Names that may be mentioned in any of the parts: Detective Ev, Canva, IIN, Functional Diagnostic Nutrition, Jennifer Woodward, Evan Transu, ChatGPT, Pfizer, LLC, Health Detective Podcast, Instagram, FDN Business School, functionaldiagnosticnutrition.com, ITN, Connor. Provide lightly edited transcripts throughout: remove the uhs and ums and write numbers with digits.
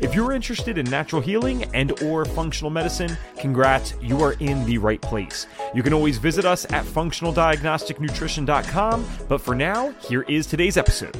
If you're interested in natural healing and or functional medicine, congrats, you are in the right place. You can always visit us at functionaldiagnosticnutrition.com, but for now, here is today's episode.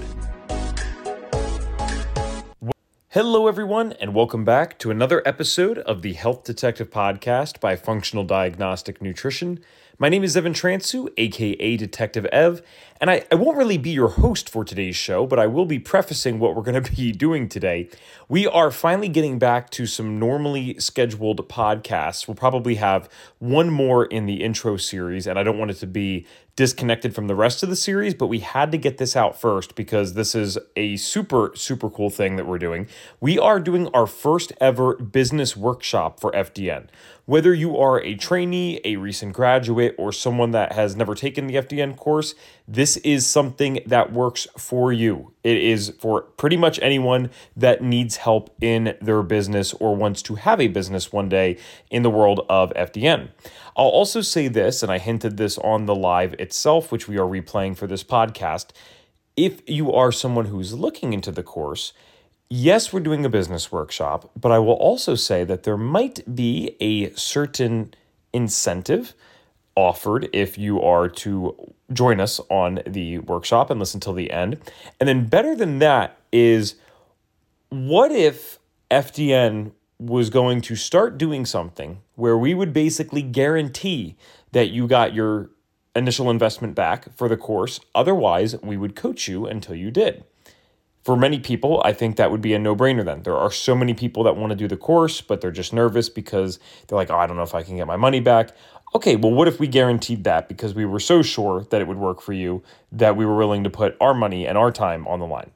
Hello everyone and welcome back to another episode of the Health Detective Podcast by Functional Diagnostic Nutrition. My name is Evan Transu, aka Detective Ev, and I won't really be your host for today's show, but I will be prefacing what we're going to be doing today. We are finally getting back to some normally scheduled podcasts. We'll probably have one more in the intro series, and I don't want it to be disconnected from the rest of the series, but we had to get this out first because this is a super, super cool thing that we're doing. We are doing our first ever business workshop for FDN. Whether you are a trainee, a recent graduate, or someone that has never taken the FDN course, this is something that works for you. It is for pretty much anyone that needs help in their business or wants to have a business one day in the world of FDN. I'll also say this, and I hinted this on the live itself, which we are replaying for this podcast. If you are someone who's looking into the course, yes, we're doing a business workshop, but I will also say that there might be a certain incentive offered if you are to join us on the workshop and listen till the end. And then better than that is, what if FDN was going to start doing something where we would basically guarantee that you got your initial investment back for the course? Otherwise, we would coach you until you did. For many people, I think that would be a no-brainer then. There are so many people that want to do the course, but they're just nervous because they're like, oh, I don't know if I can get my money back. Okay, well, what if we guaranteed that because we were so sure that it would work for you that we were willing to put our money and our time on the line?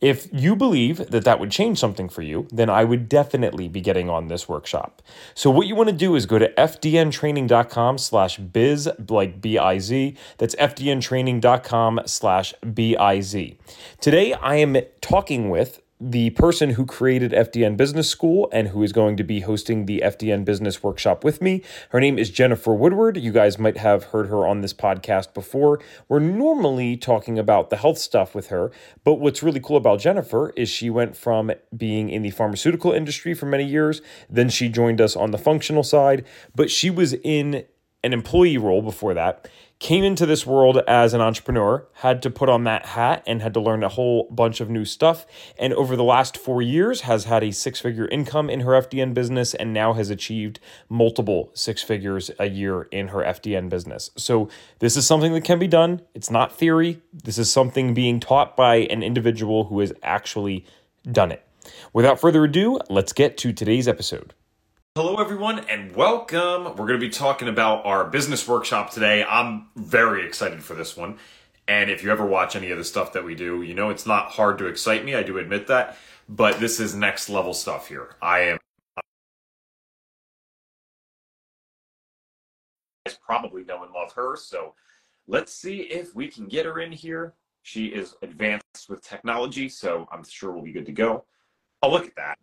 If you believe that that would change something for you, then I would definitely be getting on this workshop. So what you want to do is go to fdntraining.com/biz, like B-I-Z. That's fdntraining.com/biz. Today, I am talking with the person who created FDN Business School and who is going to be hosting the FDN Business Workshop with me. Her name is Jennifer Woodward. You guys might have heard her on this podcast before. We're normally talking about the health stuff with her, but what's really cool about Jennifer is she went from being in the pharmaceutical industry for many years, then she joined us on the functional side, but she was in an employee role before that, came into this world as an entrepreneur, had to put on that hat and had to learn a whole bunch of new stuff. And over the last 4 years has had a six-figure income in her FDN business and now has achieved multiple six figures a year in her FDN business. So this is something that can be done. It's not theory. This is something being taught by an individual who has actually done it. Without further ado, let's get to today's episode. Hello everyone and welcome. We're going to be talking about our business workshop today. I'm very excited for this one. And if you ever watch any of the stuff that we do, you know it's not hard to excite me. I do admit that, but this is next level stuff here. I am probably know and love her. So let's see if we can get her in here. She is advanced with technology, so I'm sure we'll be good to go. Oh, look at that.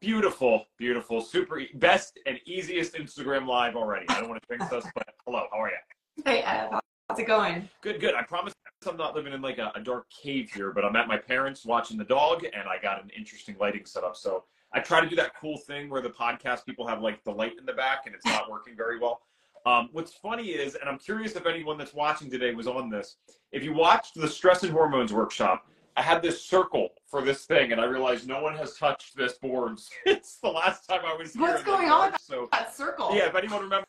Beautiful, beautiful, super best and easiest Instagram live already. I don't want to jinx us, but hello, how are you? Hey, Ev, how's it going? Good, good. I promise I'm not living in like a dark cave here, but I'm at my parents watching the dog and I got an interesting lighting setup. So I try to do that cool thing where the podcast people have like the light in the back and it's not working very well. What's funny is, and I'm curious if anyone that's watching today was on this, if you watched the Stress and Hormones workshop, I had this circle for this thing, and I realized no one has touched this board since the last time I was here. What's going on with that circle? Yeah, if anyone remembers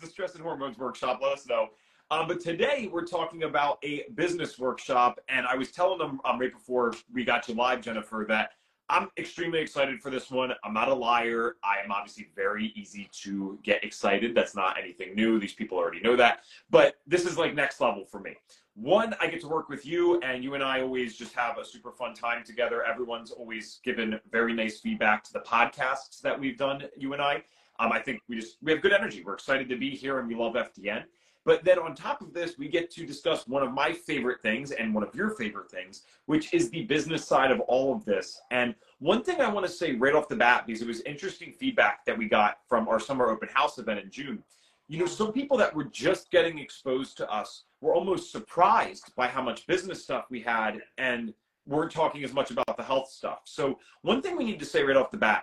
the Stress and Hormones workshop, let us know. But today we're talking about a business workshop, and I was telling them right before we got you live, Jennifer, that I'm extremely excited for this one. I'm not a liar. I am obviously very easy to get excited. That's not anything new. These people already know that. But this is like next level for me. One, I get to work with you, and you and I always just have a super fun time together. Everyone's always given very nice feedback to the podcasts that we've done, you and I. I think we have good energy. We're excited to be here, and we love FDN. But then on top of this, we get to discuss one of my favorite things and one of your favorite things, which is the business side of all of this. And one thing I want to say right off the bat, because it was interesting feedback that we got from our summer open house event in June, you know, some people that were just getting exposed to us were almost surprised by how much business stuff we had and weren't talking as much about the health stuff. So one thing we need to say right off the bat,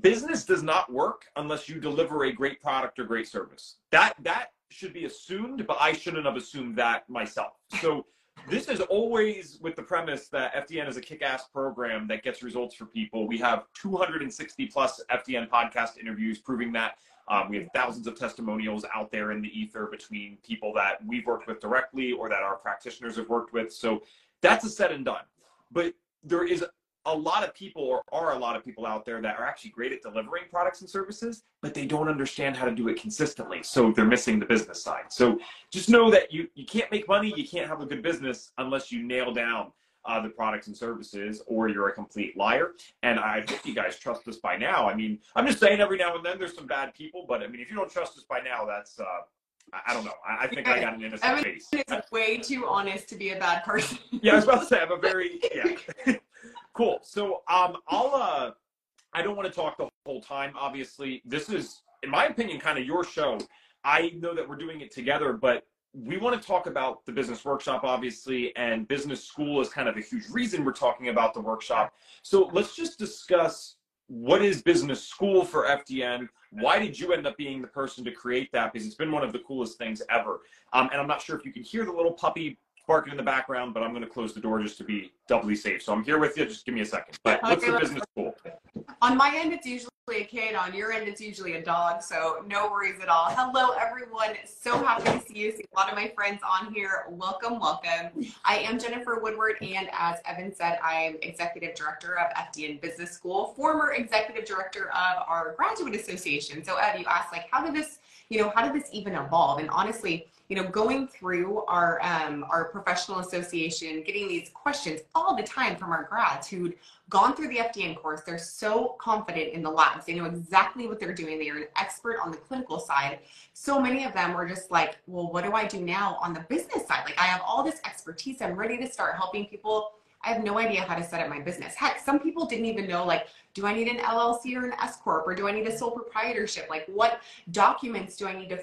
business does not work unless you deliver a great product or great service. That should be assumed, but I shouldn't have assumed that myself. So this is always with the premise that FDN is a kick-ass program that gets results for people. We have 260 plus FDN podcast interviews proving that. We have thousands of testimonials out there in the ether between people that we've worked with directly or that our practitioners have worked with. So that's a said and done. But there is a lot of people, or are a lot of people out there that are actually great at delivering products and services, but they don't understand how to do it consistently. So they're missing the business side. So just know that you can't make money, you can't have a good business unless you nail down the products and services, or you're a complete liar. And I hope you guys trust us by now. I mean, I'm just saying every now and then there's some bad people, but I mean, if you don't trust us by now, that's, I don't know. I think I got an innocent face. It's way too honest to be a bad person. Yeah, I was about to say, I'm a very, yeah. Cool. So I don't want to talk the whole time, obviously. This is, in my opinion, kind of your show. I know that we're doing it together, but we want to talk about the business workshop, obviously, and business school is kind of a huge reason we're talking about the workshop. So let's just discuss, what is business school for FDN? Why did you end up being the person to create that? Because it's been one of the coolest things ever. And I'm not sure if you can hear the little puppy barking in the background, but I'm going to close the door just to be doubly safe. So I'm here with you. Just give me a second. But what's the business school? On my end, it's usually a kid. On your end, it's usually a dog. So no worries at all. Hello, everyone. So happy to see you. See a lot of my friends on here. Welcome, welcome. I am Jennifer Woodward. And as Evan said, I am Executive Director of FDN Business School, former Executive Director of our Graduate Association. So Ev, you asked, like, how did this even evolve? And honestly, you know, going through our professional association, getting these questions all the time from our grads who'd gone through the FDN course, they're so confident in the labs. They know exactly what they're doing. They are an expert on the clinical side. So many of them were just like, well, what do I do now on the business side? Like, I have all this expertise. I'm ready to start helping people. I have no idea how to set up my business. Heck, some people didn't even know, like, do I need an LLC or an S corp, or do I need a sole proprietorship? Like, what documents do I need to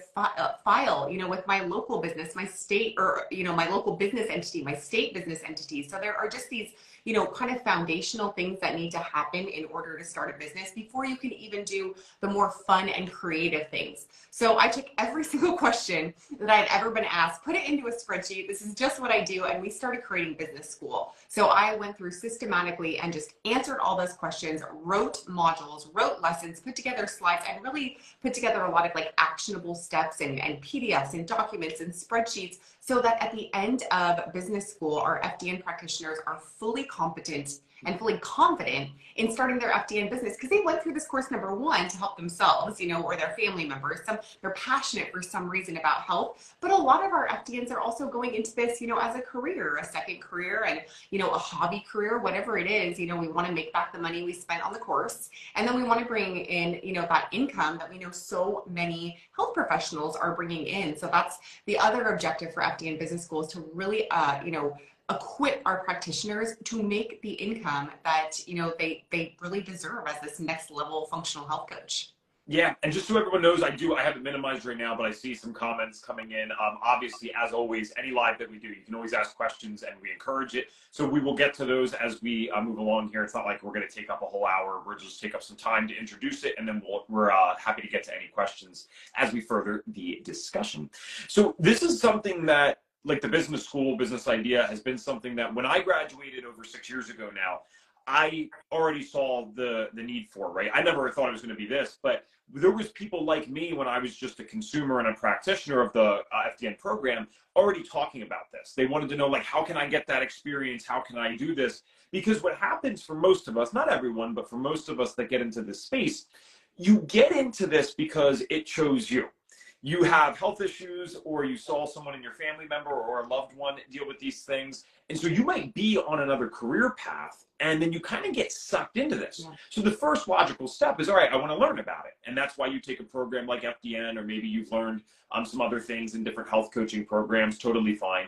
file, you know, with my local business, my state, or, you know, my local business entity, my state business entity. So there are just these, you know, kind of foundational things that need to happen in order to start a business before you can even do the more fun and creative things. So I took every single question that I'd ever been asked, put it into a spreadsheet. This is just what I do. And we started creating business school. So I went through systematically and just answered all those questions, wrote modules, wrote lessons, put together slides, and really put together a lot of, like, actionable steps and PDFs and documents and spreadsheets, so that at the end of business school, our FDN practitioners are fully competent and fully confident in starting their FDN business, because they went through this course, number one, to help themselves, you know, or their family members. They're passionate for some reason about health, but a lot of our FDNs are also going into this, you know, as a career, a second career, and, you know, a hobby career, whatever it is. You know, we want to make back the money we spent on the course, and then we want to bring in, you know, that income that we know so many health professionals are bringing in. So that's the other objective for FDN Business School, is to really, you know, equip our practitioners to make the income that, you know, they really deserve as this next level functional health coach. Yeah, and just so everyone knows, I have it minimized right now, but I see some comments coming in. Obviously, as always, any live that we do, you can always ask questions, and we encourage it. So we will get to those as we move along here. It's not like we're going to take up a whole hour. We're just take up some time to introduce it, and then we're happy to get to any questions as we further the discussion. So this is something that, like, the business school, business idea has been something that when I graduated over 6 years ago now, I already saw the need for, right? I never thought it was going to be this, but there was people like me when I was just a consumer and a practitioner of the FDN program already talking about this. They wanted to know, like, how can I get that experience? How can I do this? Because what happens for most of us, not everyone, but for most of us that get into this space, you get into this because it chose you. you have health issues, or you saw someone in your family member or a loved one deal with these things. And so you might be on another career path, and then you kind of get sucked into this. Yeah. So the first logical step is, all right, I want to learn about it. And that's why you take a program like FDN, or maybe you've learned some other things in different health coaching programs, totally fine.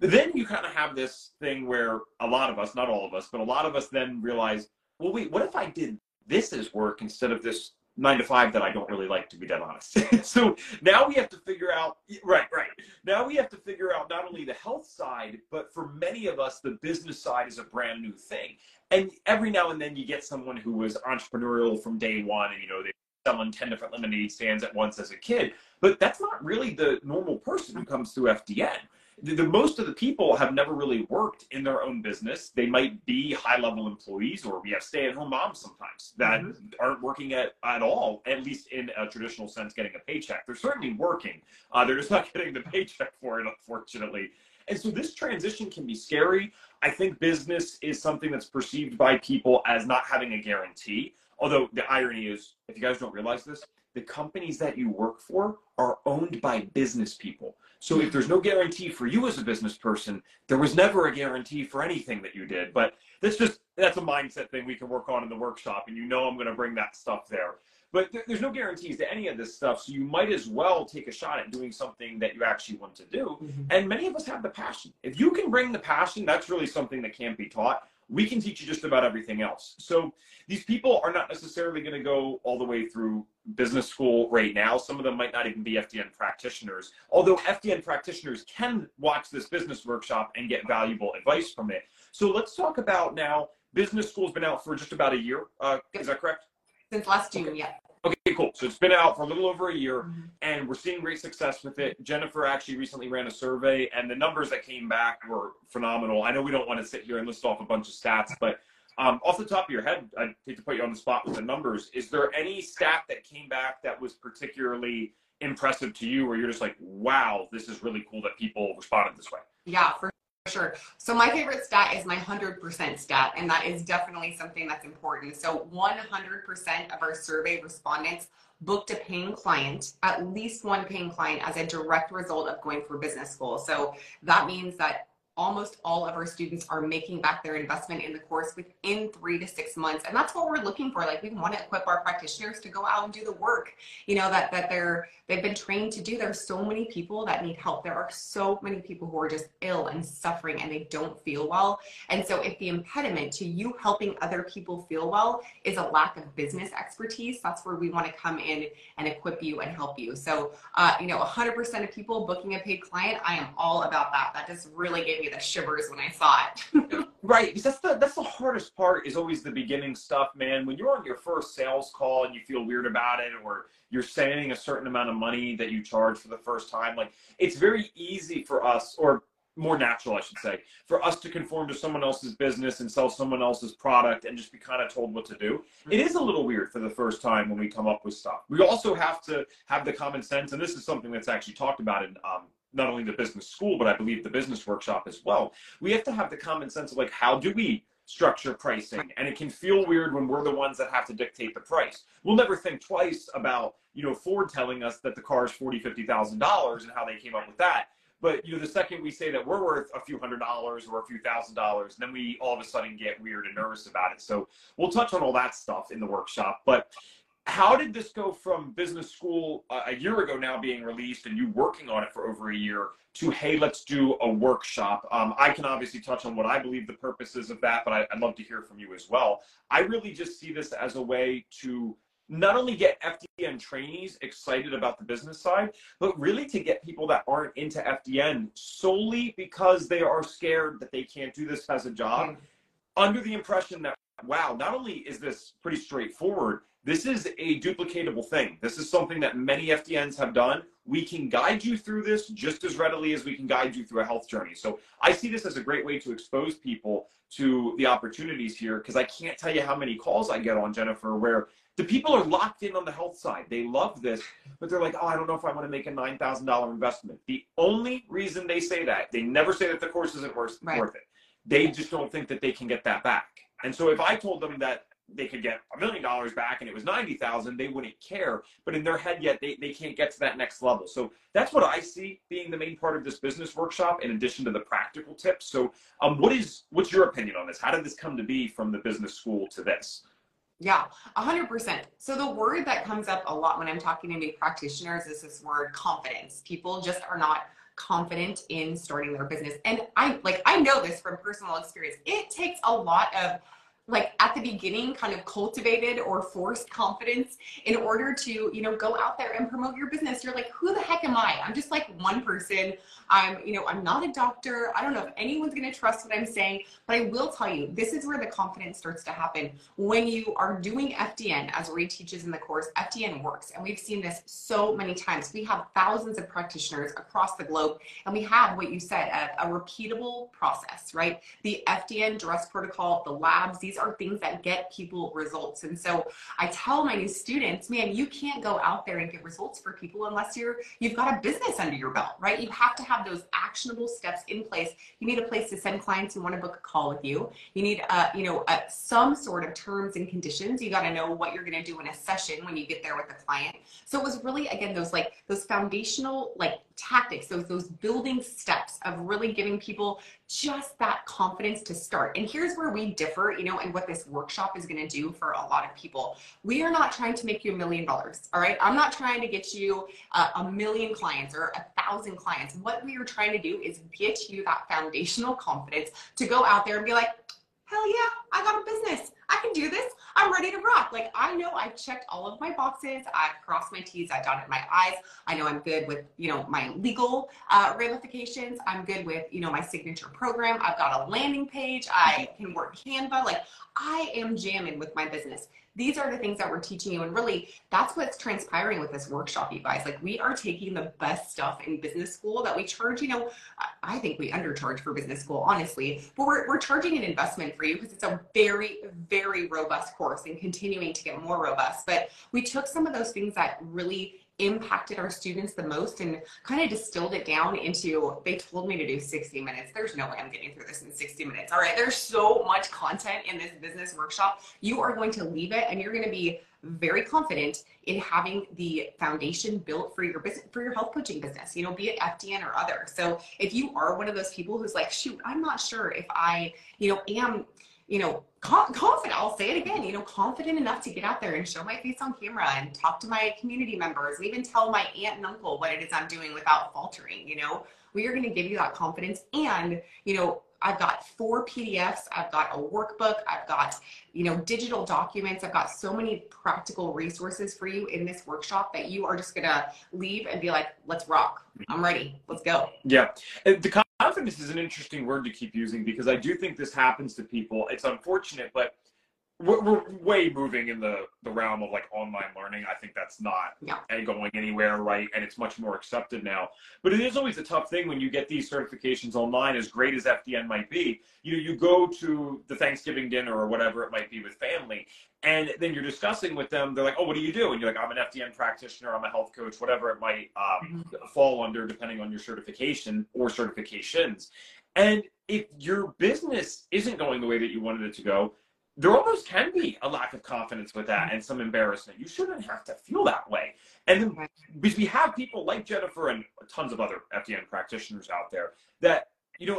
But then you kind of have this thing where a lot of us, not all of us, but a lot of us then realize, well, wait, what if I did this as work instead of this 9-to-5 that I don't really like, to be dead honest. So now we have to figure out, right. Now we have to figure out not only the health side, but for many of us, the business side is a brand new thing. And every now and then you get someone who was entrepreneurial from day one, and, you know, they were selling 10 different lemonade stands at once as a kid, but that's not really the normal person who comes through FDN. The most of the people have never really worked in their own business. They might be high-level employees, or we have stay-at-home moms sometimes that aren't working at all, at least in a traditional sense, getting a paycheck. They're certainly working. They're just not getting the paycheck for it, unfortunately. And so this transition can be scary. I think business is something that's perceived by people as not having a guarantee, although the irony is, if you guys don't realize this, the companies that you work for are owned by business people. So if there's no guarantee for you as a business person, there was never a guarantee for anything that you did. But that's a mindset thing we can work on in the workshop, and you know I'm gonna bring that stuff there. But there's no guarantees to any of this stuff, so you might as well take a shot at doing something that you actually want to do. And many of us have the passion. If you can bring the passion, that's really something that can't be taught. We can teach you just about everything else. So these people are not necessarily going to go all the way through business school right now. Some of them might not even be FDN practitioners, although FDN practitioners can watch this business workshop and get valuable advice from it. So let's talk about now, business school's been out for just about a year. Is that correct? Since last June, okay. Yeah. Okay, cool. So it's been out for a little over a year, and we're seeing great success with it. Jennifer actually recently ran a survey, and the numbers that came back were phenomenal. I know we don't want to sit here and list off a bunch of stats, but off the top of your head, I hate to put you on the spot with the numbers. Is there any stat that came back that was particularly impressive to you, where you're just like, wow, this is really cool that people responded this way? Yeah, for sure. So my favorite stat is my 100% stat, and that is definitely something that's important. So 100% of our survey respondents booked a paying client, at least one paying client, as a direct result of going for business school. So that means that almost all of our students are making back their investment in the course within 3 to 6 months. And that's what we're looking for. Like, we want to equip our practitioners to go out and do the work, you know, they've been trained to do. There's so many people that need help. There are so many people who are just ill and suffering, and they don't feel well. And so if the impediment to you helping other people feel well is a lack of business expertise, that's where we want to come in and equip you and help you. So, you know, 100% of people booking a paid client, I am all about that. That just really gave me the shivers when I saw it. Right, because that's the hardest part, is always the beginning stuff, man. When you're on your first sales call and you feel weird about it, or you're saying a certain amount of money that you charge for the first time, like, it's very easy for us, or more natural, I should say, for us to conform to someone else's business and sell someone else's product and just be kind of told what to do. It is a little weird for the first time when we come up with stuff. We also have to have the common sense, and this is something that's actually talked about in not only the business school, but I believe the business workshop as well. We have to have the common sense of, like, how do we structure pricing? And it can feel weird when we're the ones that have to dictate the price. We'll never think twice about, you know, Ford telling us that the car is $40,000, $50,000 and how they came up with that. But, you know, the second we say that we're worth a few $100s or a few $1,000s, then we all of a sudden get weird and nervous about it. So we'll touch on all that stuff in the workshop. But how did this go from business school a year ago now being released and you working on it for over a year to, hey, let's do a workshop? I can obviously touch on what I believe the purpose is of that, but I'd love to hear from you as well. I really just see this as a way to not only get FDN trainees excited about the business side, but really to get people that aren't into FDN solely because they are scared that they can't do this as a job, under the impression that, wow, not only is this pretty straightforward, this is a duplicatable thing. This is something that many FDNs have done. We can guide you through this just as readily as we can guide you through a health journey. So I see this as a great way to expose people to the opportunities here, because I can't tell you how many calls I get on, Jennifer, where the people are locked in on the health side. They love this, but they're like, oh, I don't know if I want to make a $9,000 investment. The only reason they say that, they never say that the course isn't worth it. They just don't think that they can get that back. And so if I told them that they could get $1 million back and it was $90,000, they wouldn't care. But in their head yet, they can't get to that next level. So that's what I see being the main part of this business workshop, in addition to the practical tips. So what's your opinion on this? How did this come to be from the business school to this? Yeah, 100%. So the word that comes up a lot when I'm talking to new practitioners is this word confidence. People just are not confident in starting their business. And I know this from personal experience. It takes a lot of at the beginning kind of cultivated or forced confidence in order to, go out there and promote your business. You're like, who the heck am I? I'm just like one person. I'm not a doctor. I don't know if anyone's going to trust what I'm saying, but I will tell you, this is where the confidence starts to happen. When you are doing FDN, as Ray teaches in the course, FDN works. And we've seen this so many times. We have thousands of practitioners across the globe, and we have what you said, a repeatable process, right? The FDN dress protocol, the labs, these are things that get people results. And so I tell my new students, man, you can't go out there and get results for people unless you've got a business under your belt, right? You have to have those actionable steps in place. You need a place to send clients who want to book a call with you. You need some sort of terms and conditions. You got to know what you're going to do in a session when you get there with the client. So it was really, again, those foundational tactics, those building steps of really giving people just that confidence to start. And here's where we differ, and what this workshop is going to do for a lot of people. We are not trying to make you $1 million. All right. I'm not trying to get you 1,000,000 clients or 1,000 clients. What we are trying to do is get you that foundational confidence to go out there and be like, hell yeah, I got a business. I can do this. I'm ready to rock. I know I've checked all of my boxes. I've crossed my T's. I've dotted my I's. I know I'm good with, my legal ramifications. I'm good with, my signature program. I've got a landing page. I can work Canva. I am jamming with my business. These are the things that we're teaching you. And really, that's what's transpiring with this workshop, you guys. We are taking the best stuff in business school that we charge, I think we undercharge for business school, honestly. But we're charging an investment for you because it's a very, very robust course and continuing to get more robust. But we took some of those things that really impacted our students the most and kind of distilled it down into, they told me to do 60 minutes. There's no way I'm getting through this in 60 minutes. All right. There's so much content in this business workshop. You are going to leave it and you're going to be very confident in having the foundation built for your business, for your health coaching business, be it FDN or other. So if you are one of those people who's like, shoot, I'm not sure if I, am, confident, I'll say it again, confident enough to get out there and show my face on camera and talk to my community members and even tell my aunt and uncle what it is I'm doing without faltering, we are going to give you that confidence. And, I've got 4 PDFs, I've got a workbook, I've got, digital documents, I've got so many practical resources for you in this workshop that you are just going to leave and be like, let's rock. I'm ready. Let's go. Yeah. Confidence is an interesting word to keep using because I do think this happens to people. It's unfortunate, but we're way moving in the realm of online learning. I think that's not going anywhere, right? And it's much more accepted now. But it is always a tough thing when you get these certifications online, as great as FDN might be. You go to the Thanksgiving dinner or whatever it might be with family, and then you're discussing with them. They're like, oh, what do you do? And you're like, I'm an FDN practitioner. I'm a health coach, whatever it might fall under, depending on your certification or certifications. And if your business isn't going the way that you wanted it to go, there almost can be a lack of confidence with that and some embarrassment. You shouldn't have to feel that way. And then we have people like Jennifer and tons of other FDN practitioners out there that,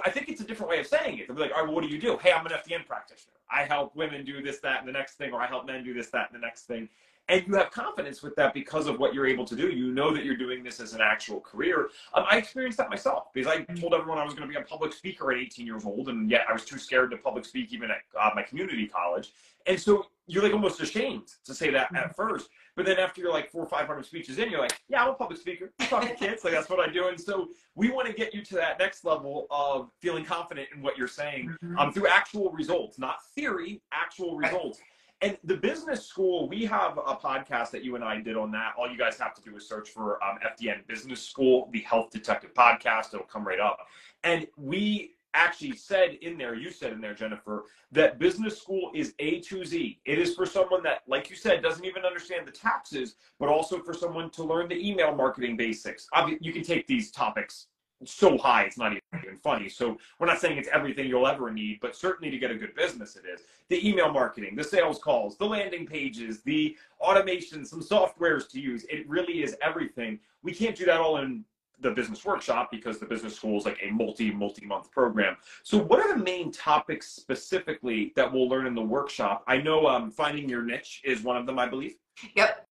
I think it's a different way of saying it. They'll be like, all right, well, what do you do? Hey, I'm an FDN practitioner. I help women do this, that, and the next thing, or I help men do this, that, and the next thing. And you have confidence with that because of what you're able to do. You know that you're doing this as an actual career. I experienced that myself because I told everyone I was going to be a public speaker at 18 years old, and yet I was too scared to public speak even at my community college. And so you're almost ashamed to say that at first. But then after you're 400 or 500 speeches in, you're like, yeah, I'm a public speaker. I talk to kids. That's what I do. And so we want to get you to that next level of feeling confident in what you're saying through actual results, not theory, actual results. And the business school, we have a podcast that you and I did on that. All you guys have to do is search for FDN Business School, the Health Detective Podcast. It'll come right up. And we actually said in there, you said in there, Jennifer, that business school is A to Z. It is for someone that, like you said, doesn't even understand the taxes, but also for someone to learn the email marketing basics. You can take these topics so high it's not even funny. So we're not saying it's everything you'll ever need, but certainly to get a good business it is. The email marketing, the sales calls, the landing pages, the automation, some softwares to use. It really is everything. We can't do that all in the business workshop because the business school is like a multi-month program. So what are the main topics specifically that we'll learn in the workshop? I know finding your niche is one of them, I believe. Yep.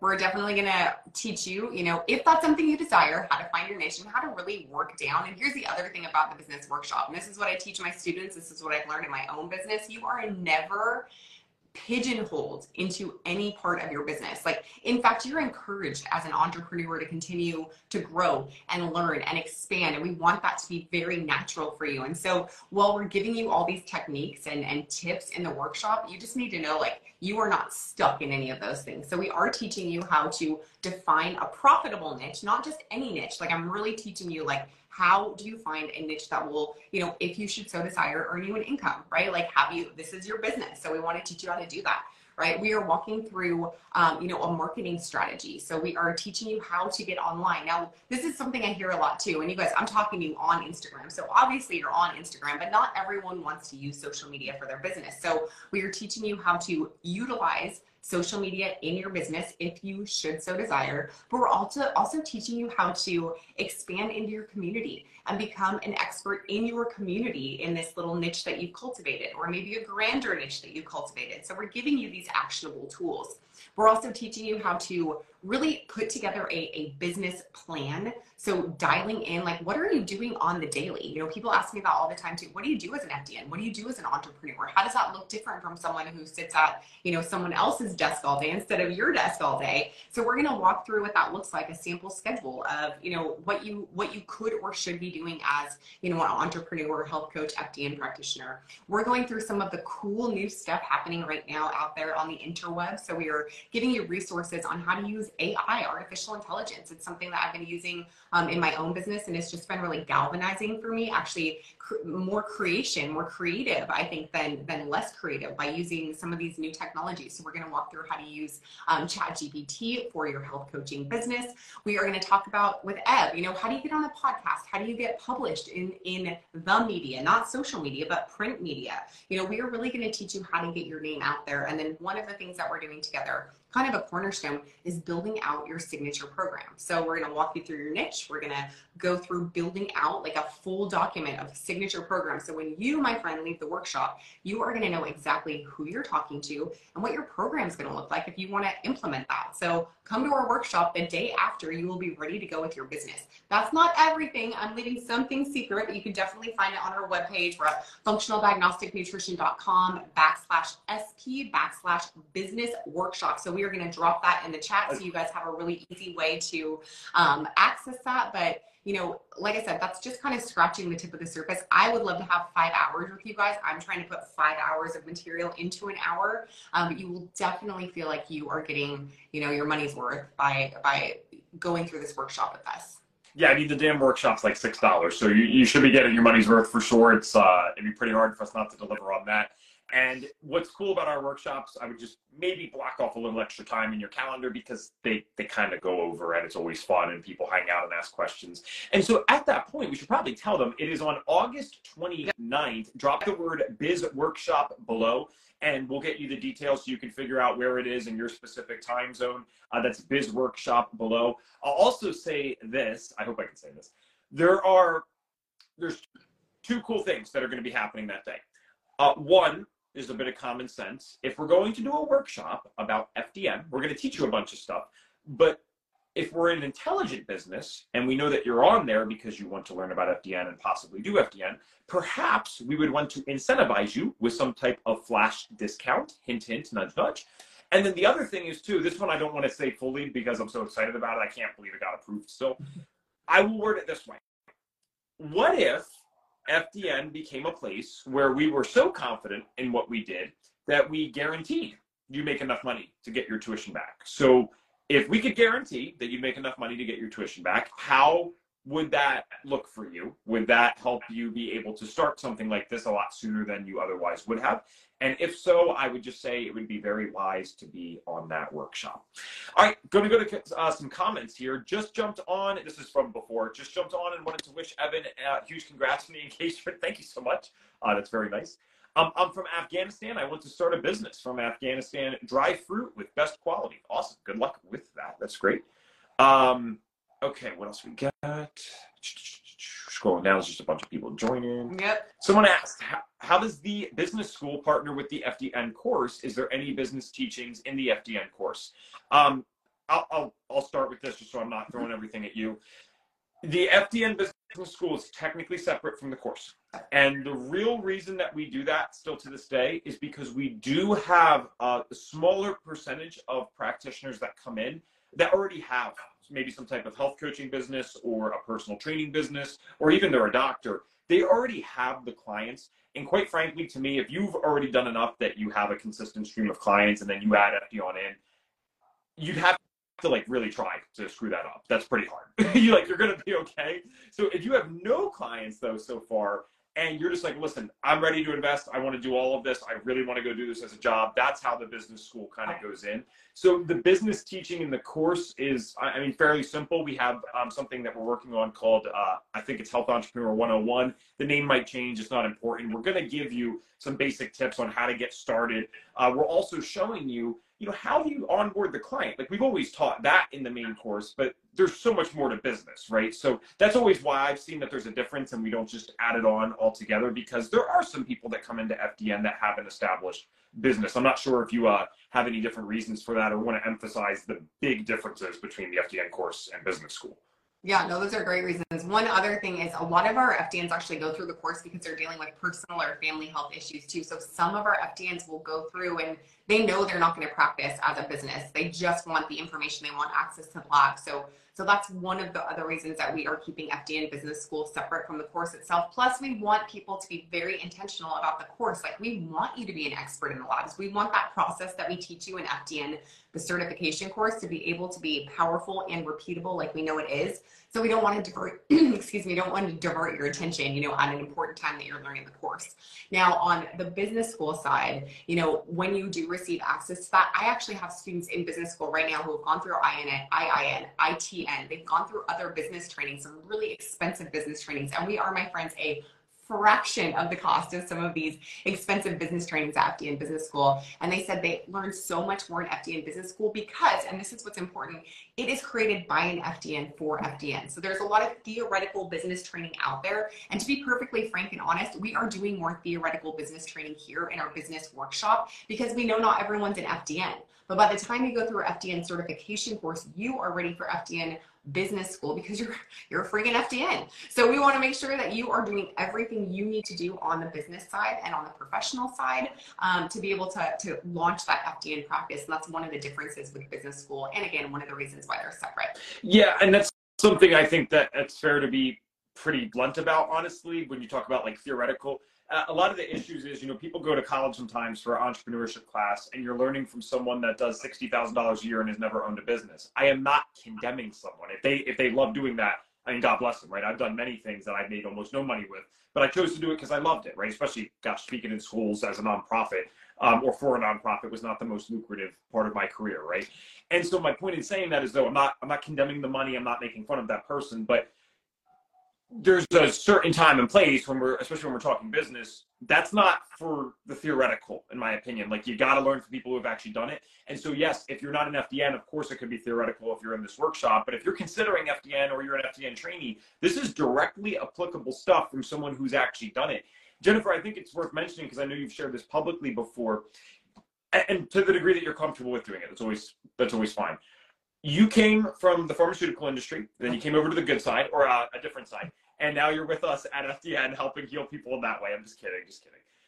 We're definitely going to teach you, you know, if that's something you desire, how to find your niche and how to really work down. And here's the other thing about the business workshop. And this is what I teach my students. This is what I've learned in my own business. You are never pigeonholed into any part of your business. Like, in fact, you're encouraged as an entrepreneur to continue to grow and learn and expand. And we want that to be very natural for you. And so while we're giving you all these techniques and tips in the workshop, you just need to know, like, you are not stuck in any of those things. So we are teaching you how to define a profitable niche, not just any niche. Like, I'm really teaching you, like, how do you find a niche that will, you know, if you should so desire, earn you an income, right? Like, this is your business. So we want to teach you how to do that, right? We are walking through, you know, a marketing strategy. So we are teaching you how to get online. Now, this is something I hear a lot too. And you guys, I'm talking to you on Instagram. So obviously you're on Instagram, but not everyone wants to use social media for their business. So we are teaching you how to utilize social media in your business if you should so desire, but we're also teaching you how to expand into your community and become an expert in your community in this little niche that you've cultivated, or maybe a grander niche that you cultivated. So we're giving you these actionable tools. We're also teaching you how to really put together a business plan. So dialing in, like, what are you doing on the daily? You know, people ask me that all the time too. What do you do as an FDN? What do you do as an entrepreneur? How does that look different from someone who sits at, you know, someone else's desk all day instead of your desk all day? So we're going to walk through what that looks like, a sample schedule of, you know, what you could or should be doing as, you know, an entrepreneur, health coach, FDN practitioner. We're going through some of the cool new stuff happening right now out there on the interweb. So we are giving you resources on how to use AI, artificial intelligence. It's something that I've been using in my own business, and it's just been really galvanizing for me. Actually, more creative, I think, than less creative by using some of these new technologies. So we're going to walk through how to use ChatGPT for your health coaching business. We are going to talk about with Ev, you know, how do you get on a podcast? How do you get published in the media, not social media, but print media? You know, we are really going to teach you how to get your name out there. And then one of the things that we're doing together, kind of a cornerstone, is building out your signature program. So we're going to walk you through your niche. We're going to go through building out like a full document of signature program. So when you, my friend, leave the workshop, you are going to know exactly who you're talking to and what your program is going to look like if you want to implement that. So come to our workshop. The day after, you will be ready to go with your business. That's not everything. I'm leaving something secret, but you can definitely find it on our webpage. We're at functionaldiagnosticnutrition.com/sp/business-workshop. So we are going to drop that in the chat so you guys have a really easy way to access that. But, you know, like I said, that's just kind of scratching the tip of the surface. I would love to have 5 hours with you guys. I'm trying to put 5 hours of material into an hour. But you will definitely feel like you are getting, you know, your money's worth by going through this workshop with us. Yeah, I mean, the damn workshop's like $6. So you should be getting your money's worth for sure. It's it'd be pretty hard for us not to deliver on that. And what's cool about our workshops, I would just maybe block off a little extra time in your calendar because they kind of go over, and it's always fun, and people hang out and ask questions. And so at that point, we should probably tell them it is on August 29th. Drop the word biz workshop below, and we'll get you the details so you can figure out where it is in your specific time zone. That's biz workshop below. I'll also say this. I hope I can say this. There's two cool things that are going to be happening that day. One is a bit of common sense. If we're going to do a workshop about FDN, we're going to teach you a bunch of stuff. But if we're an intelligent business and we know that you're on there because you want to learn about FDN and possibly do FDN, perhaps we would want to incentivize you with some type of flash discount, hint, hint, nudge, nudge. And then the other thing is too, this one I don't want to say fully because I'm so excited about it. I can't believe it got approved still. I will word it this way. What if FDN became a place where we were so confident in what we did that we guaranteed you make enough money to get your tuition back? So if we could guarantee that you make enough money to get your tuition back, how would that look for you? Would that help you be able to start something like this a lot sooner than you otherwise would have? And if so, I would just say it would be very wise to be on that workshop. All right, going to go to some comments here. Just jumped on, this is from before, just jumped on and wanted to wish Evan huge congrats on the engagement. Thank you so much. That's very nice. I'm from Afghanistan. I want to start a business from Afghanistan. Dry fruit with best quality. Awesome. Good luck with that. That's great. Okay, what else we got? Scrolling down, it's just a bunch of people joining. Yep. Someone asked, how does the business school partner with the FDN course? Is there any business teachings in the FDN course? I'll start with this just so I'm not throwing everything at you. The FDN business school is technically separate from the course. And the real reason that we do that still to this day is because we do have a smaller percentage of practitioners that come in that already have maybe some type of health coaching business or a personal training business, or even they're a doctor. They already have the clients. And quite frankly, to me, if you've already done enough that you have a consistent stream of clients and then you add FDN in, you'd have to like really try to screw that up. That's pretty hard. You're going to be okay. So if you have no clients though so far, and you're just like, listen, I'm ready to invest. I want to do all of this. I really want to go do this as a job. That's how the business school kind of goes in. So the business teaching in the course is, I mean, fairly simple. We have something that we're working on called, I think it's Health Entrepreneur 101. The name might change. It's not important. We're going to give you some basic tips on how to get started. We're also showing you, how do you onboard the client? Like we've always taught that in the main course, but there's so much more to business, right? So that's always why I've seen that there's a difference and we don't just add it on altogether, because there are some people that come into FDN that have an established business. I'm not sure if you have any different reasons for that or want to emphasize the big differences between the FDN course and business school. Yeah, no, those are great reasons. One other thing is a lot of our FDNs actually go through the course because they're dealing with personal or family health issues too. So some of our FDNs will go through and they know they're not going to practice as a business. They just want the information. They want access to the lab. So that's one of the other reasons that we are keeping FDN Business School separate from the course itself. Plus, we want people to be very intentional about the course. Like, we want you to be an expert in the labs. We want that process that we teach you in FDN, the certification course, to be able to be powerful and repeatable like we know it is. So we don't want to divert, excuse me, don't want to divert your attention, at an important time that you're learning the course. Now, on the business school side, when you do receive access to that, I actually have students in business school right now who have gone through IIN, ITN. They've gone through other business trainings, some really expensive business trainings. And we are, my friends, a fraction of the cost of some of these expensive business trainings at FDN Business School. And they said they learned so much more in FDN Business School because, and this is what's important, it is created by an FDN for FDN. So there's a lot of theoretical business training out there. And to be perfectly frank and honest, we are doing more theoretical business training here in our business workshop because we know not everyone's an FDN. But by the time you go through FDN certification course, you are ready for FDN business school because you're a freaking FDN. So we want to make sure that you are doing everything you need to do on the business side and on the professional side to be able to launch that FDN practice. And that's one of the differences with business school. And again, one of the reasons why they're separate. Yeah, and that's something I think that it's fair to be pretty blunt about, honestly, when you talk about like theoretical. A lot of the issues is, people go to college sometimes for an entrepreneurship class and you're learning from someone that does $60,000 a year and has never owned a business. I am not condemning someone. If they love doing that, I mean, God bless them, right? I've done many things that I've made almost no money with, but I chose to do it because I loved it, right? Especially, gosh, speaking in schools as a nonprofit or for a nonprofit was not the most lucrative part of my career, right? And so my point in saying that is though, I'm not condemning the money. I'm not making fun of that person, but there's a certain time and place when especially when we're talking business, that's not for the theoretical, in my opinion. Like you got to learn from people who have actually done it. And so, yes, if you're not an FDN, of course it could be theoretical if you're in this workshop, but if you're considering FDN or you're an FDN trainee, this is directly applicable stuff from someone who's actually done it. Jennifer, I think it's worth mentioning, because I know you've shared this publicly before, and to the degree that you're comfortable with doing it, that's always fine. You came from the pharmaceutical industry, then you came over to the good side, or a different side, and now you're with us at FDN helping heal people in that way. I'm just kidding.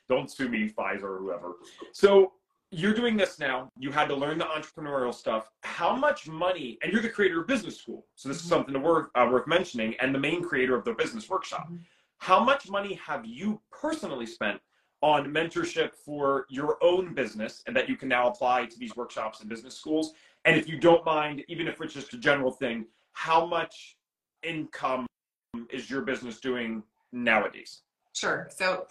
Don't sue me, Pfizer or whoever. So you're doing this now. You had to learn the entrepreneurial stuff. How much money, and you're the creator of business school, so this is something to worth mentioning, and the main creator of the business workshop. How much money have you personally spent on mentorship for your own business and that you can now apply to these workshops and business schools? And if you don't mind, even if it's just a general thing, how much income is your business doing nowadays? Sure. So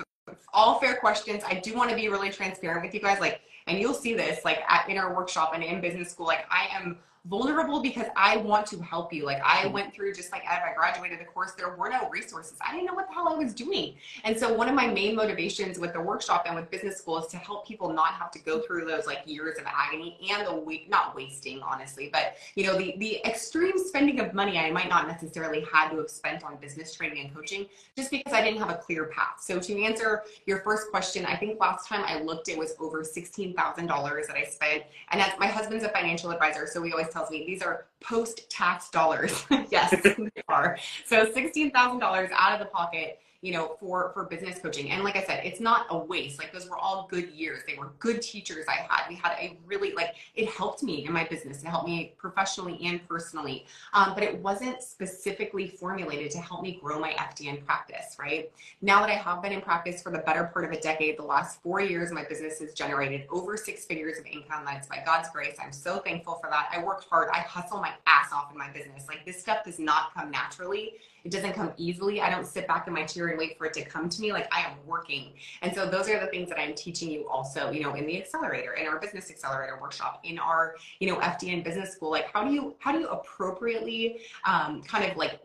all fair questions. I do want to be really transparent with you guys. Like, and you'll see this like in our workshop and in business school, like I am vulnerable because I want to help you. Like I went through, just like as I graduated the course, there were no resources. I didn't know what the hell I was doing. And so one of my main motivations with the workshop and with business school is to help people not have to go through those like years of agony and the not wasting, honestly, but you know, the extreme spending of money I might not necessarily had to have spent on business training and coaching just because I didn't have a clear path. So to answer your first question, I think last time I looked, it was over $16,000 that I spent. And that's, my husband's a financial advisor, so we always tells me these are post-tax dollars. Yes, they are. So $16,000 out of the pocket, you know, for business coaching. And like I said, it's not a waste. Like those were all good years. They were good teachers I had. We had a really, like, it helped me in my business. It helped me professionally and personally. But it wasn't specifically formulated to help me grow my FDN practice, right? Now that I have been in practice for the better part of a decade, the last 4 years, my business has generated over 6 figures of income. That's by God's grace. I'm so thankful for that. I work hard. I hustle my ass off in my business. Like this stuff does not come naturally. It doesn't come easily. I don't sit back in my chair and wait for it to come to me. Like I am working. And so those are the things that I'm teaching you also, you know, in the accelerator, in our business accelerator workshop, in our, you know, FDN business school. Like how do you appropriately kind of like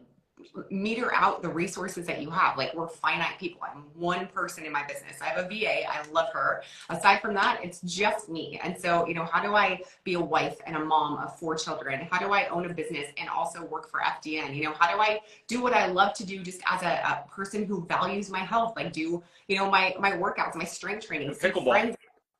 meter out the resources that you have? Like we're finite people. I'm one person in my business. I have a VA. I love her. Aside from that, it's just me. And so, you know, how do I be a wife and a mom of 4 children? How do I own a business and also work for FDN? You know, how do I do what I love to do just as a person who values my health? Like do, you know, my workouts, my strength training, pickleball.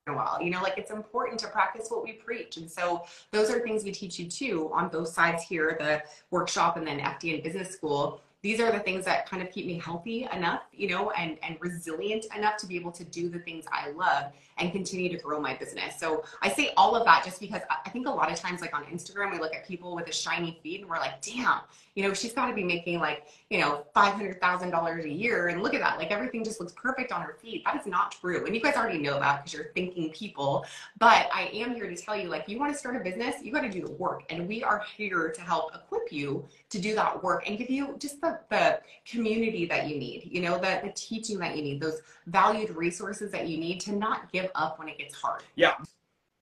A while, you know, like it's important to practice what we preach. And so those are things we teach you too on both sides here, the workshop and then FDN Business School. These are the things that kind of keep me healthy enough, you know, and resilient enough to be able to do the things I love and continue to grow my business. So I say all of that just because I think a lot of times, like on Instagram, we look at people with a shiny feed and we're like, damn, you know, she's got to be making like, you know, $500,000 a year. And look at that. Like everything just looks perfect on her feed. That is not true. And you guys already know that because you're thinking people, but I am here to tell you, like, you want to start a business, you got to do the work. And we are here to help equip you to do that work and give you just the community that you need, you know, the teaching that you need, those valued resources that you need to not give up when it gets hard. Yeah.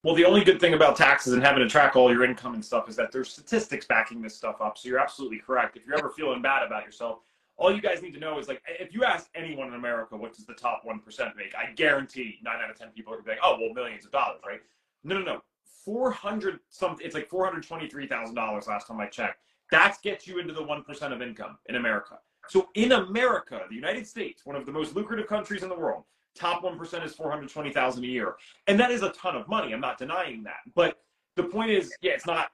Well, the only good thing about taxes and having to track all your income and stuff is that there's statistics backing this stuff up. So you're absolutely correct. If you're ever feeling bad about yourself, all you guys need to know is, like, if you ask anyone in America, what does the top 1% make? I guarantee 9 out of 10 people are gonna be like, oh, well, millions of dollars, right? No. 400 something, it's like $423,000 last time I checked. That gets you into the 1% of income in America. So in America, the United States, one of the most lucrative countries in the world, top 1% is $420,000 a year. And that is a ton of money. I'm not denying that. But the point is, yeah, it's not,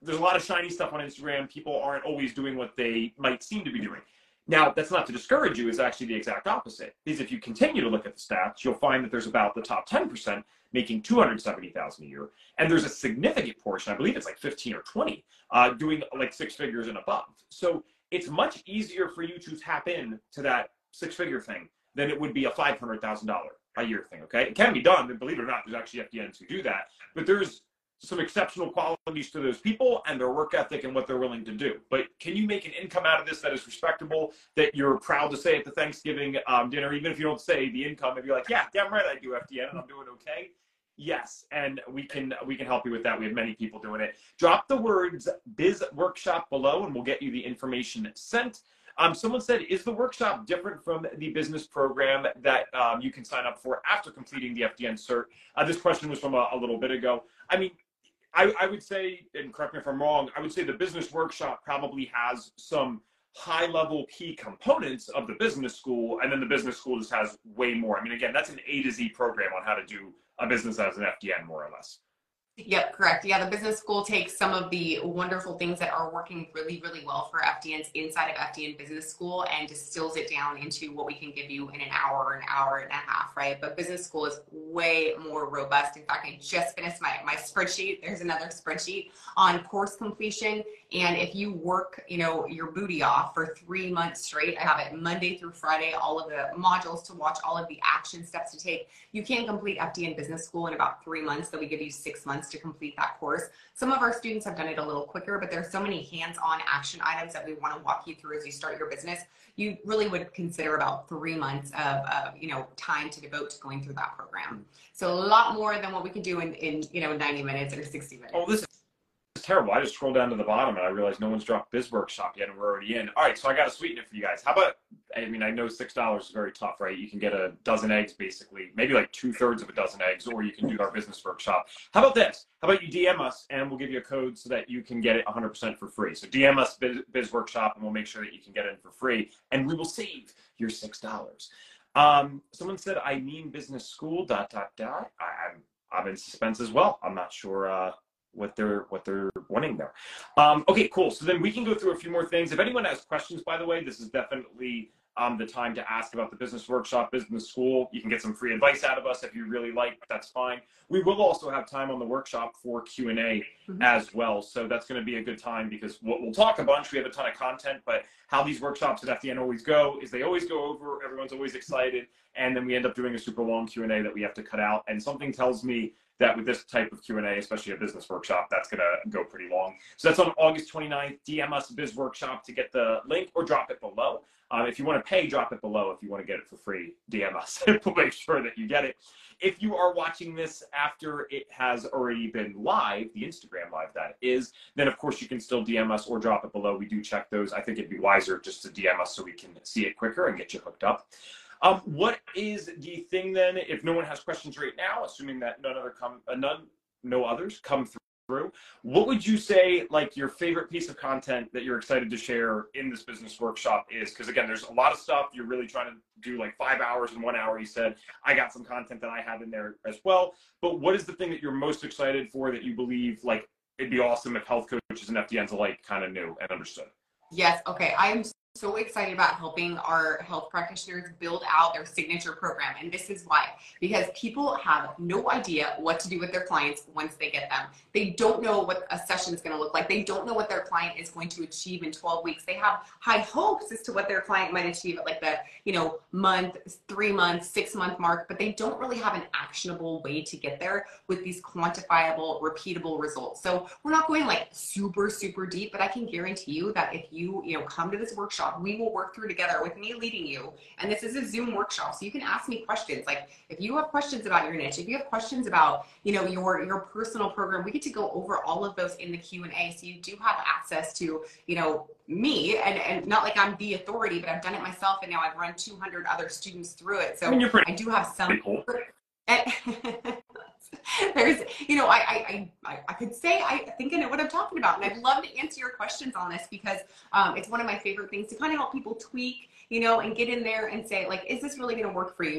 there's a lot of shiny stuff on Instagram. People aren't always doing what they might seem to be doing. Now, that's not to discourage you. It's actually the exact opposite. Because if you continue to look at the stats, you'll find that there's about the top 10% making $270,000 a year. And there's a significant portion, I believe it's like 15 or 20, doing like 6 figures and above. So it's much easier for you to tap in to that 6-figure thing than it would be a $500,000 a year thing, okay? It can be done, and believe it or not, there's actually FDNs who do that, but there's some exceptional qualities to those people and their work ethic and what they're willing to do. But can you make an income out of this that is respectable, that you're proud to say at the Thanksgiving dinner, even if you don't say the income, if you're like, yeah, damn right I do FDN and I'm doing okay? Yes, and we can help you with that. We have many people doing it. Drop the words Biz Workshop below and we'll get you the information sent. Someone said, is the workshop different from the business program that you can sign up for after completing the FDN cert? This question was from a little bit ago. I mean, I would say, and correct me if I'm wrong, I would say the business workshop probably has some high level key components of the business school. And then the business school just has way more. I mean, again, that's an A to Z program on how to do a business as an FDN, more or less. Yep, correct. Yeah, the business school takes some of the wonderful things that are working really, really well for FDNs inside of FDN Business School and distills it down into what we can give you in an hour and a half, right? But business school is way more robust. In fact, I just finished my spreadsheet. There's another spreadsheet on course completion. And if you work, you know, your booty off for 3 months straight, I have it Monday through Friday, all of the modules to watch, all of the action steps to take. You can complete FDN Business School in about 3 months. So we give you 6 months months to complete that course. Some of our students have done it a little quicker, but there's so many hands-on action items that we want to walk you through as you start your business. You really would consider about 3 months of time to devote to going through that program. So a lot more than what we can do in 90 minutes or 60 minutes. Oh, this is terrible. I just scrolled down to the bottom and I realized no one's dropped Biz Workshop yet and we're already in. All right, so I got to sweeten it for you guys. How about, I mean, I know $6 is very tough, right? You can get a dozen eggs basically, maybe like 2/3 of a dozen eggs, or you can do our business workshop. How about this? How about you DM us and we'll give you a code so that you can get it 100% for free. So DM us Biz Workshop and we'll make sure that you can get it in for free and we will save your $6. Someone said, I mean, business school, ... I'm in suspense as well. I'm not sure what they're wanting there. Okay, cool. So then we can go through a few more things. If anyone has questions, by the way, this is definitely the time to ask about the business workshop, business school. You can get some free advice out of us if you really like, that's fine. We will also have time on the workshop for Q&A as well. So that's going to be a good time because we'll talk a bunch. We have a ton of content, but how these workshops at FDN always go is they always go over, everyone's always excited, and then we end up doing a super long Q&A that we have to cut out. And something tells me that with this type of Q&A, especially a business workshop, that's going to go pretty long. So that's on August 29th. DM us Biz Workshop to get the link or drop it below. If you want to pay, drop it below. If you want to get it for free, DM us. We'll make sure that you get it. If you are watching this after it has already been live, the Instagram live that is, then of course you can still DM us or drop it below. We do check those. I think it'd be wiser just to DM us so we can see it quicker and get you hooked up. What is the thing then, if no one has questions right now, assuming that no others come through, what would you say like your favorite piece of content that you're excited to share in this business workshop is? Because again, there's a lot of stuff. You're really trying to do like 5 hours in 1 hour. You said, I got some content that I have in there as well, but what is the thing that you're most excited for that you believe like it'd be awesome if health coaches and FDNs alike kind of knew and understood? Yes. Okay. I am so excited about helping our health practitioners build out their signature program. And this is why, because people have no idea what to do with their clients once they get them. They don't know what a session is going to look like. They don't know what their client is going to achieve in 12 weeks. They have high hopes as to what their client might achieve at like the, month, 3 month, 6 month mark, but they don't really have an actionable way to get there with these quantifiable, repeatable results. So we're not going like super, super deep, but I can guarantee you that if you, come to this workshop, we will work through together with me leading you. And this is a Zoom workshop, so you can ask me questions. Like if you have questions about your niche, if you have questions about, your personal program, we get to go over all of those in the Q&A. So you do have access to, me and not like I'm the authority, but I've done it myself. And now I've run 200 other students through it. So I mean, I do have some. Cool. There's, I could say I think I know what I'm talking about, and I'd love to answer your questions on this because it's one of my favorite things to kind of help people tweak, and get in there and say like, is this really going to work for you?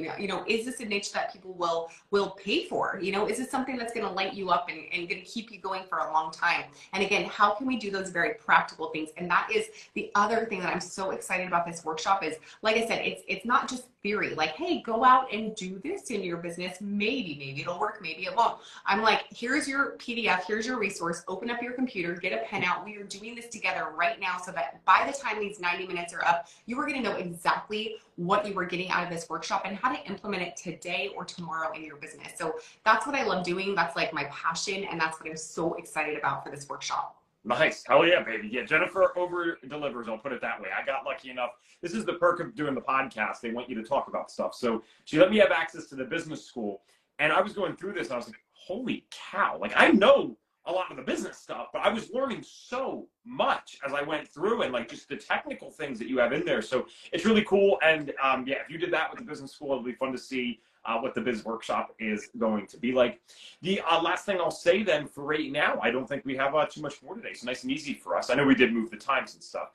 Is this a niche that people will pay for? Is this something that's going to light you up and going to keep you going for a long time? And again, how can we do those very practical things? And that is the other thing that I'm so excited about this workshop is, like I said, it's not just theory, like, hey, go out and do this in your business. Maybe it'll work, maybe it won't. I'm like, here's your PDF, here's your resource, open up your computer, get a pen out. We are doing this together right now so that by the time these 90 minutes are up, you are going to know exactly what you were getting out of this workshop and how to implement it today or tomorrow in your business. So that's what I love doing. That's like my passion. And that's what I'm so excited about for this workshop. Nice. Hell yeah, baby. Yeah, Jennifer over delivers. I'll put it that way. I got lucky enough. This is the perk of doing the podcast. They want you to talk about stuff. So she let me have access to the business school. And I was going through this and I was like, holy cow. Like I know a lot of the business stuff, but I was learning so much as I went through and like just the technical things that you have in there. So it's really cool. And yeah, if you did that with the business school, it'll be fun to see what the biz workshop is going to be like. The last thing I'll say then for right now, I don't think we have too much more today. It's nice and easy for us. I know we did move the times and stuff.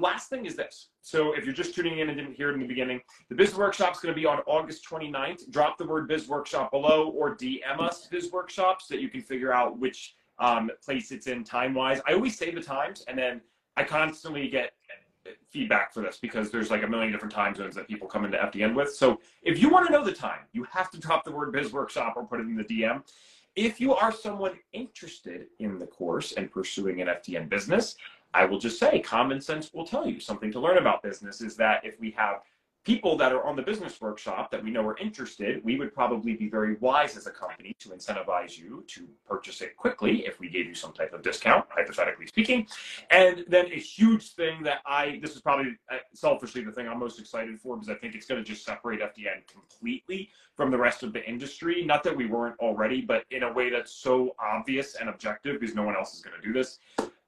Last thing is this. So if you're just tuning in and didn't hear it in the beginning, the biz workshop is going to be on August 29th. Drop the word biz workshop below or DM us biz workshop so that you can figure out which place it's in time-wise. I always say the times and then I constantly get feedback for this because there's like a million different time zones that people come into FDN with. So if you want to know the time, you have to drop the word biz workshop or put it in the DM. If you are someone interested in the course and pursuing an FDN business, I will just say common sense will tell you something to learn about business is that if we have people that are on the business workshop that we know are interested, we would probably be very wise as a company to incentivize you to purchase it quickly if we gave you some type of discount, hypothetically speaking. And then a huge thing that this is probably selfishly the thing I'm most excited for, because I think it's going to just separate FDN completely from the rest of the industry. Not that we weren't already, but in a way that's so obvious and objective, because no one else is going to do this.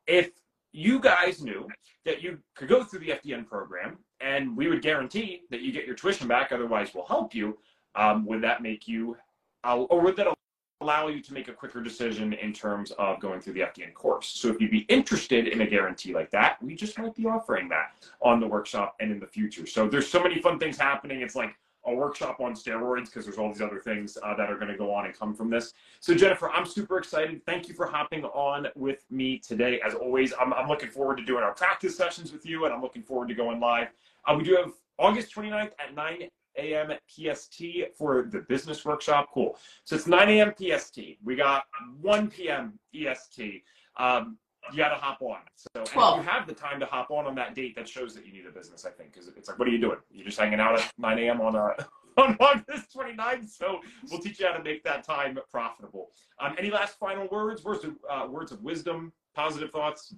If you guys knew that you could go through the FDN program and we would guarantee that you get your tuition back, otherwise we'll help you, would that make you, or would that allow you to make a quicker decision in terms of going through the FDN course? So if you'd be interested in a guarantee like that, we just might be offering that on the workshop and in the future. So there's so many fun things happening. It's like a workshop on steroids, because there's all these other things that are going to go on and come from this. So Jennifer, I'm super excited. Thank you for hopping on with me today. As always, I'm looking forward to doing our practice sessions with you, and I'm looking forward to going live. We do have August 29th at 9 a.m. PST for the business workshop. Cool. So it's 9 a.m. PST. We got 1 p.m. EST. You got to hop on. So well, if you have the time to hop on that date, that shows that you need a business, I think, because it's like, what are you doing? You're just hanging out at 9 a.m. on August 29th. So we'll teach you how to make that time profitable. Any last final words? Words of wisdom, positive thoughts?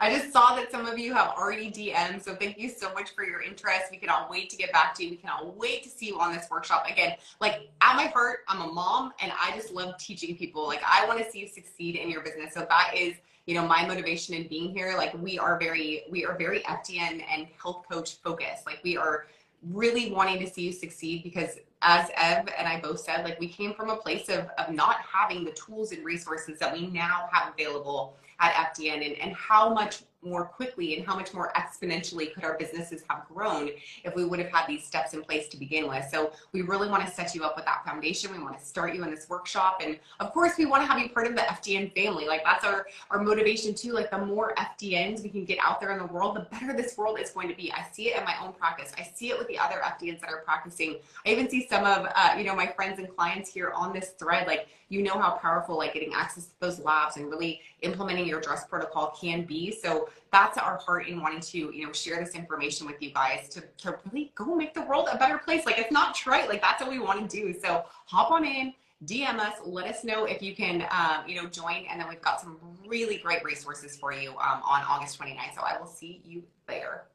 I just saw that some of you have already DM'd, so thank you so much for your interest. We cannot wait to get back to you. We cannot wait to see you on this workshop. Again, like, at my heart, I'm a mom, and I just love teaching people. Like, I want to see you succeed in your business. So that is, you know, my motivation in being here. Like, we are very FDN and health coach focused. Like, we are really wanting to see you succeed, because as Ev and I both said, like, we came from a place of not having the tools and resources that we now have available at FDN, and how much more quickly and how much more exponentially could our businesses have grown if we would have had these steps in place to begin with. So we really want to set you up with that foundation. We want to start you in this workshop. And of course, we want to have you part of the FDN family. Like, that's our motivation too. Like, the more FDNs we can get out there in the world, the better this world is going to be. I see it in my own practice. I see it with the other FDNs that are practicing. I even see some of, you know, my friends and clients here on this thread. Like, you know how powerful, like, getting access to those labs and really implementing your dress protocol can be. So that's our heart in wanting to, you know, share this information with you guys to really go make the world a better place. Like, it's not trite. Like, that's what we want to do. So hop on in, DM us, let us know if you can, you know, join. And then we've got some really great resources for you on August 29th. So I will see you there.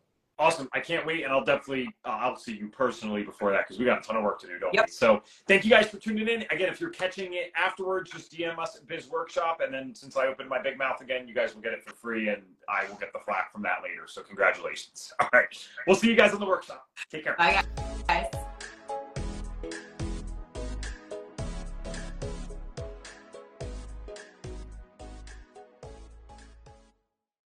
Awesome. I can't wait. And I'll definitely, I'll see you personally before that, because we got a ton of work to do, don't we? So thank you guys for tuning in. Again, if you're catching it afterwards, just DM us at Biz Workshop. And then since I opened my big mouth again, you guys will get it for free, and I will get the flack from that later. So congratulations. All right. We'll see you guys in the workshop. Take care. Bye, guys.